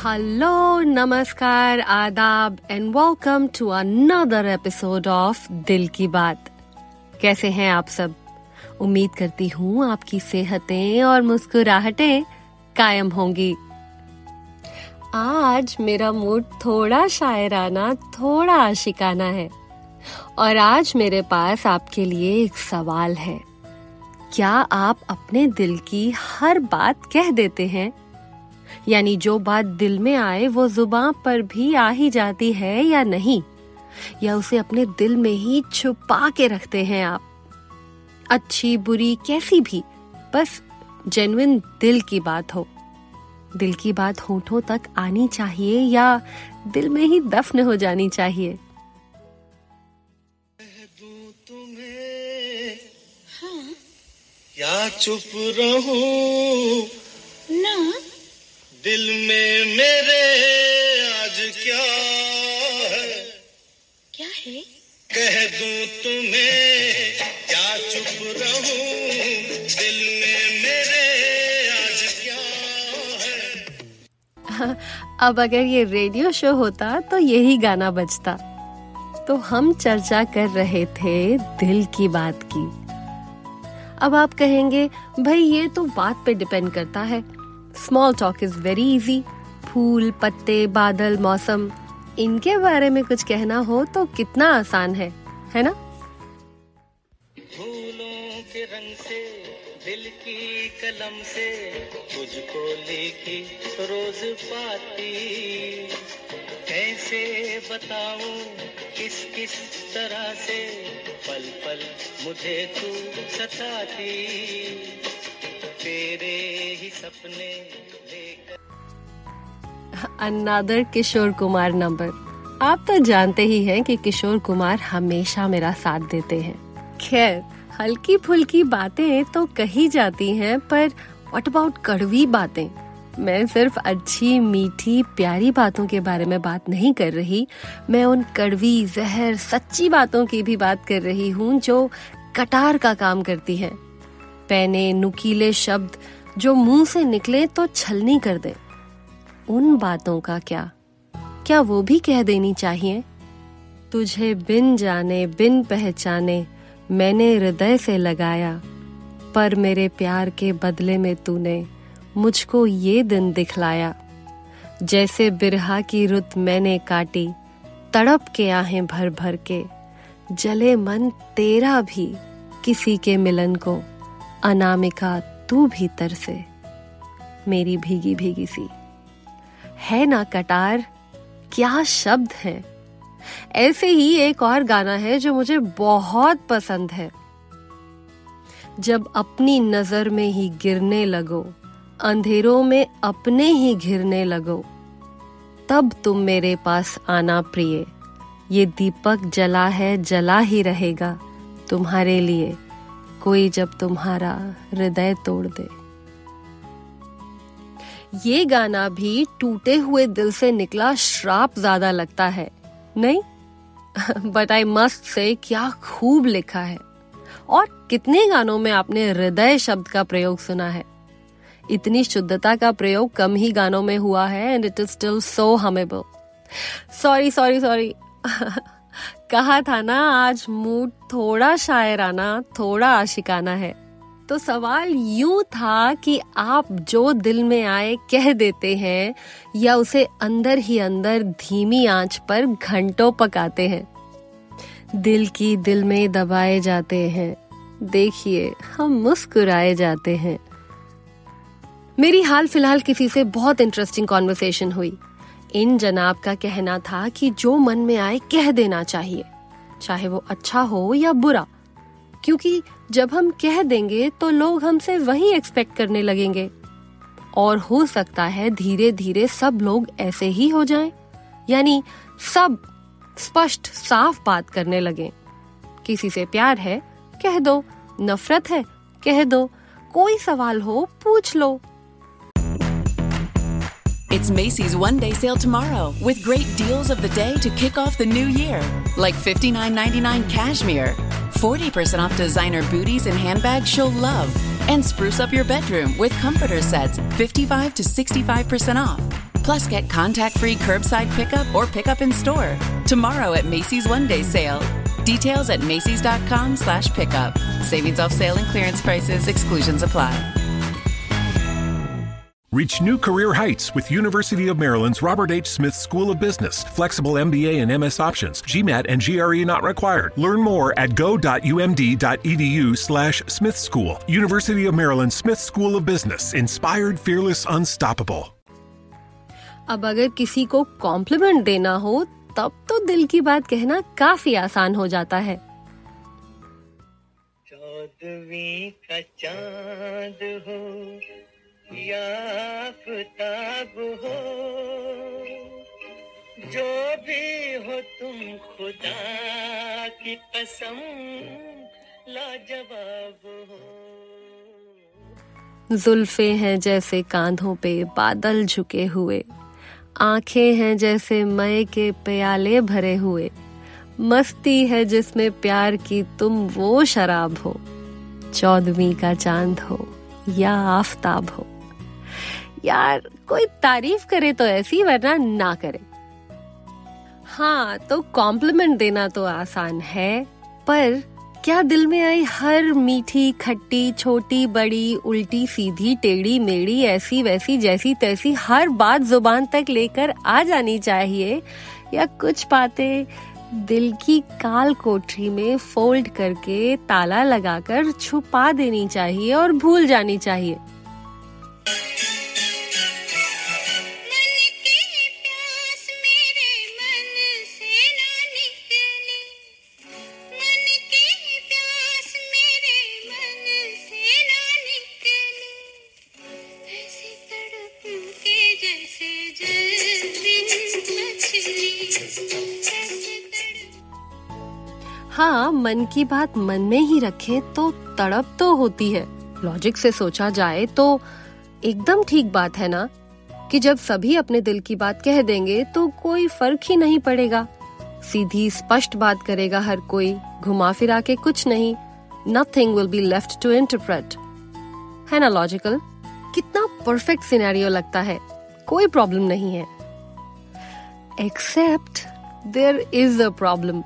Hello, namaskar, adab and welcome to another episode of दिल की बात। कैसे हैं आप सब? उम्मीद करती हूँ आपकी सेहतें और मुस्कुराहटें कायम होंगी। आज मेरा मूड थोड़ा शायराना, थोड़ा आशिकाना है और आज मेरे पास आपके लिए एक सवाल है। क्या आप अपने दिल की हर बात कह देते हैं? यानी जो बात दिल में आए वो जुबान पर भी आ ही जाती है या नहीं, या उसे अपने दिल में ही छुपा के रखते हैं आप? अच्छी बुरी कैसी भी, बस जेन्युइन दिल की बात हो। दिल की बात होठों तक आनी चाहिए या दिल में ही दफन हो जानी चाहिए? हाँ। या चुप रहूं ना, दिल में मेरे आज क्या है कह दूं तुम्हें, या चुप रहूं, दिल में मेरे आज क्या है। अब अगर ये रेडियो शो होता तो यही गाना बजता। तो हम चर्चा कर रहे थे दिल की बात की। अब आप कहेंगे भाई ये तो बात पे डिपेंड करता है, small talk is very easy. फूल, पत्ते, बादल, मौसम, इनके बारे में कुछ कहना हो तो कितना आसान है ना? फूलों के रंग से, दिल की कलम से, तुझको लिखी रोज पाती, कैसे बताऊं किस किस तरह से पल पल मुझे तू सताती, तेरे ही सपने लेकर। Another Kishore Kumar number. आप तो जानते ही हैं कि किशोर कुमार हमेशा मेरा साथ देते हैं। खैर, हल्की फुल्की बातें तो कही जाती हैं, पर व्हाट अबाउट कड़वी बातें? मैं सिर्फ अच्छी, मीठी, प्यारी बातों के बारे में बात नहीं कर रही, मैं उन कड़वी, जहर, सच्ची बातों की भी बात कर रही हूँ जो कटार का काम करती हैं। पैने, नुकीले शब्द जो मुंह से निकले तो छलनी कर दे, उन बातों का क्या वो भी कह देनी चाहिए? तुझे बिन जाने बिन पहचाने मैंने हृदय से लगाया, पर मेरे प्यार के बदले में तूने मुझको ये दिन दिखलाया, जैसे बिरहा की रुत मैंने काटी, तड़प के आहें भर भर के, जले मन तेरा भी किसी के मिलन को, अनामिका तू भीतर से मेरी भीगी भीगी सी। है ना कटार? क्या शब्द है। ऐसे ही एक और गाना है जो मुझे बहुत पसंद है। जब अपनी नजर में ही गिरने लगो, अंधेरों में अपने ही घिरने लगो, तब तुम मेरे पास आना प्रिय, ये दीपक जला है जला ही रहेगा तुम्हारे लिए, कोई जब तुम्हारा हृदय तोड़ दे। ये गाना भी टूटे हुए दिल से निकला श्राप ज्यादा लगता है, नहीं? बट आई मस्ट से क्या खूब लिखा है। और कितने गानों में आपने हृदय शब्द का प्रयोग सुना है? इतनी शुद्धता का प्रयोग कम ही गानों में हुआ है। And it is still so humble. Sorry कहा था ना, आज मूड थोड़ा शायराना, थोड़ा आशिकाना है। तो सवाल यूं था कि आप जो दिल में आए कह देते हैं या उसे अंदर ही अंदर धीमी आंच पर घंटों पकाते हैं? दिल की दिल में दबाए जाते हैं, देखिए हम मुस्कुराए जाते हैं। मेरी हाल फिलहाल किसी से बहुत इंटरेस्टिंग कॉन्वर्सेशन हुई। इन जनाब का कहना था कि जो मन में आए कह देना चाहिए, चाहे वो अच्छा हो या बुरा, क्योंकि जब हम कह देंगे तो लोग हमसे वही एक्सपेक्ट करने लगेंगे और हो सकता है धीरे धीरे सब लोग ऐसे ही हो जाएं, यानी सब स्पष्ट साफ बात करने लगे। किसी से प्यार है कह दो, नफरत है कह दो, कोई सवाल हो पूछ लो। It's Macy's one-day sale tomorrow with great deals of the day to kick off the new year. Like $59.99 cashmere, 40% off designer booties and handbags she'll love. And spruce up your bedroom with comforter sets, 55 to 65% off. Plus, get contact-free curbside pickup or pickup in store. Tomorrow at Macy's One Day Sale. Details at macys.com/pickup. Savings off sale and clearance prices. Exclusions apply. Reach new career heights with University of Maryland's Robert H. Smith School of Business. Flexible MBA and MS options. GMAT and GRE not required. Learn more at go.umd.edu/Smith School. University of Maryland Smith School of Business. Inspired, fearless, unstoppable. अब अगर किसी को complement देना हो तब तो दिल की बात कहना काफी आसान हो जाता है। चौदवी का चांद हो या किताब हो, जो भी हो तुम खुदा की कसम लाजवाब हो। जुल्फे हैं जैसे कांधों पे बादल झुके हुए, आंखें हैं जैसे मय के प्याले भरे हुए, मस्ती है जिसमें प्यार की तुम वो शराब हो, चौदवी का चांद हो या आफताब हो। यार कोई तारीफ करे तो ऐसी, वरना ना करे। हाँ, तो कॉम्प्लीमेंट देना तो आसान है, पर क्या दिल में आई हर मीठी खट्टी छोटी बड़ी उल्टी सीधी टेढ़ी मेढ़ी ऐसी वैसी जैसी तैसी हर बात जुबान तक लेकर आ जानी चाहिए, या कुछ बातें दिल की काल कोठरी में फोल्ड करके ताला लगाकर छुपा देनी चाहिए और भूल जानी चाहिए? हाँ, मन की बात मन में ही रखे तो तड़प तो होती है। लॉजिक से सोचा जाए तो एकदम ठीक बात है ना, कि जब सभी अपने दिल की बात कह देंगे तो कोई फर्क ही नहीं पड़ेगा। सीधी स्पष्ट बात करेगा हर कोई, घुमा फिरा के कुछ नहीं। Nothing will be left to interpret. है ना लॉजिकल? कितना परफेक्ट सिनेरियो लगता है, कोई प्रॉब्लम नहीं है। Except there is a problem.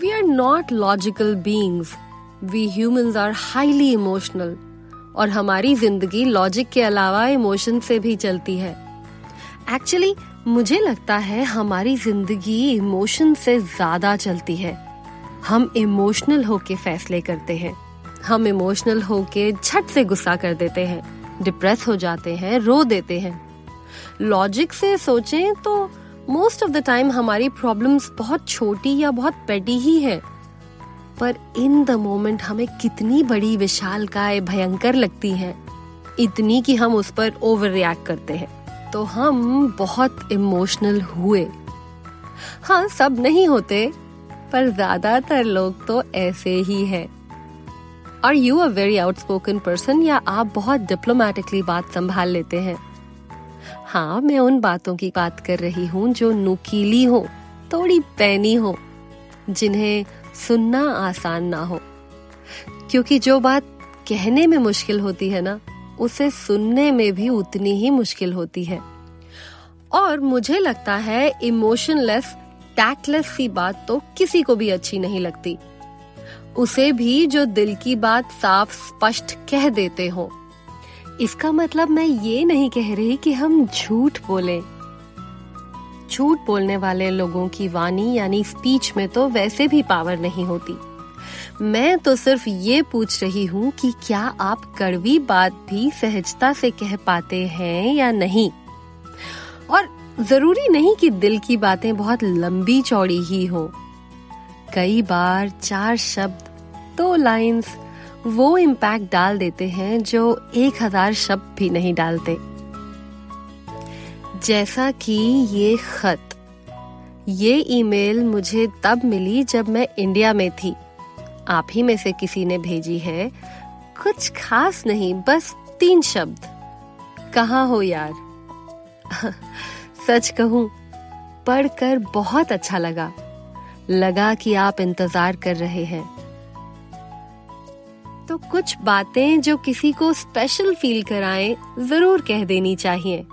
We are not logical beings. We humans are highly emotional. और हमारी जिंदगी लॉजिक के अलावा इमोशन से भी चलती है। Actually, मुझे लगता है हमारी जिंदगी इमोशन से ज्यादा चलती है। हम इमोशनल होके फैसले करते हैं, हम इमोशनल होके झट से गुस्सा कर देते हैं, डिप्रेस हो जाते हैं, रो देते हैं। लॉजिक से सोचें तो मोस्ट ऑफ द टाइम हमारी प्रॉब्लम्स बहुत छोटी या बहुत पेटी ही है, पर इन द मोमेंट हमें कितनी बड़ी, विशालकाय, भयंकर लगती है, इतनी कि हम उस पर ओवर रिएक्ट करते हैं। तो हम बहुत इमोशनल हुए। हाँ, सब नहीं होते, पर ज्यादातर लोग तो ऐसे ही है। Are you a very outspoken person, या आप बहुत डिप्लोमेटिकली बात संभाल लेते हैं? हाँ, मैं उन बातों की बात कर रही हूँ जो नुकीली हो, थोड़ी पैनी हो, जिन्हें सुनना आसान ना हो, क्योंकि जो बात कहने में मुश्किल होती है ना, उसे सुनने में भी उतनी ही मुश्किल होती है। और मुझे लगता है इमोशनलेस, टैक्टलेस सी बात तो किसी को भी अच्छी नहीं लगती, उसे भी जो दिल की बात साफ स्पष्ट कह देते हो। इसका मतलब मैं ये नहीं कह रही कि हम झूठ बोले। झूठ बोलने वाले लोगों की वाणी यानी स्पीच में तो वैसे भी पावर नहीं होती। मैं तो सिर्फ ये पूछ रही हूँ कि क्या आप कड़वी बात भी सहजता से कह पाते हैं या नहीं। और जरूरी नहीं कि दिल की बातें बहुत लंबी चौड़ी ही हो। कई बार 4 शब्द, 2 लाइन्स वो इम्पैक्ट डाल देते हैं जो 1000 शब्द भी नहीं डालते। जैसा कि ये खत, ये ईमेल मुझे तब मिली जब मैं इंडिया में थी। आप ही में से किसी ने भेजी है। कुछ खास नहीं, बस 3 शब्द, कहाँ हो यार। सच कहूं, पढ़कर बहुत अच्छा लगा। लगा कि आप इंतजार कर रहे हैं। तो कुछ बातें जो किसी को स्पेशल फील कराएं, जरूर कह देनी चाहिए।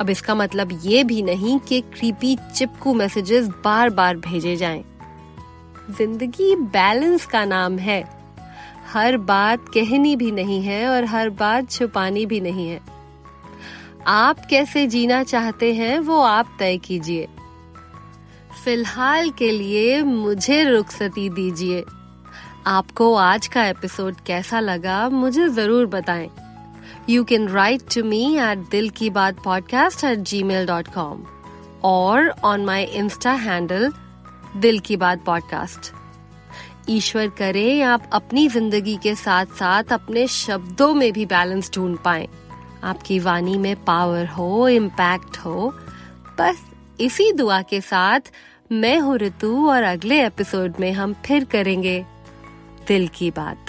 अब इसका मतलब ये भी नहीं कि क्रीपी चिपकू मैसेजेस बार बार भेजे जाएं। जिंदगी बैलेंस का नाम है। हर बात कहनी भी नहीं है और हर बात छुपानी भी नहीं है। आप कैसे जीना चाहते हैं वो आप तय कीजिए। फिलहाल के लिए मुझे रुखसती दीजिए। आपको आज का एपिसोड कैसा लगा मुझे जरूर बताएं। You can write to me at dilkibaatpodcast@gmail.com or on my Insta handle dilkibaatpodcast। ईश्वर करे आप अपनी जिंदगी के साथ साथ अपने शब्दों में भी बैलेंस ढूंढ पाएं। आपकी वाणी में पावर हो, इम्पैक्ट हो। बस इसी दुआ के साथ मैं हूँ ऋतु और अगले एपिसोड में हम फिर करेंगे दिल की बात।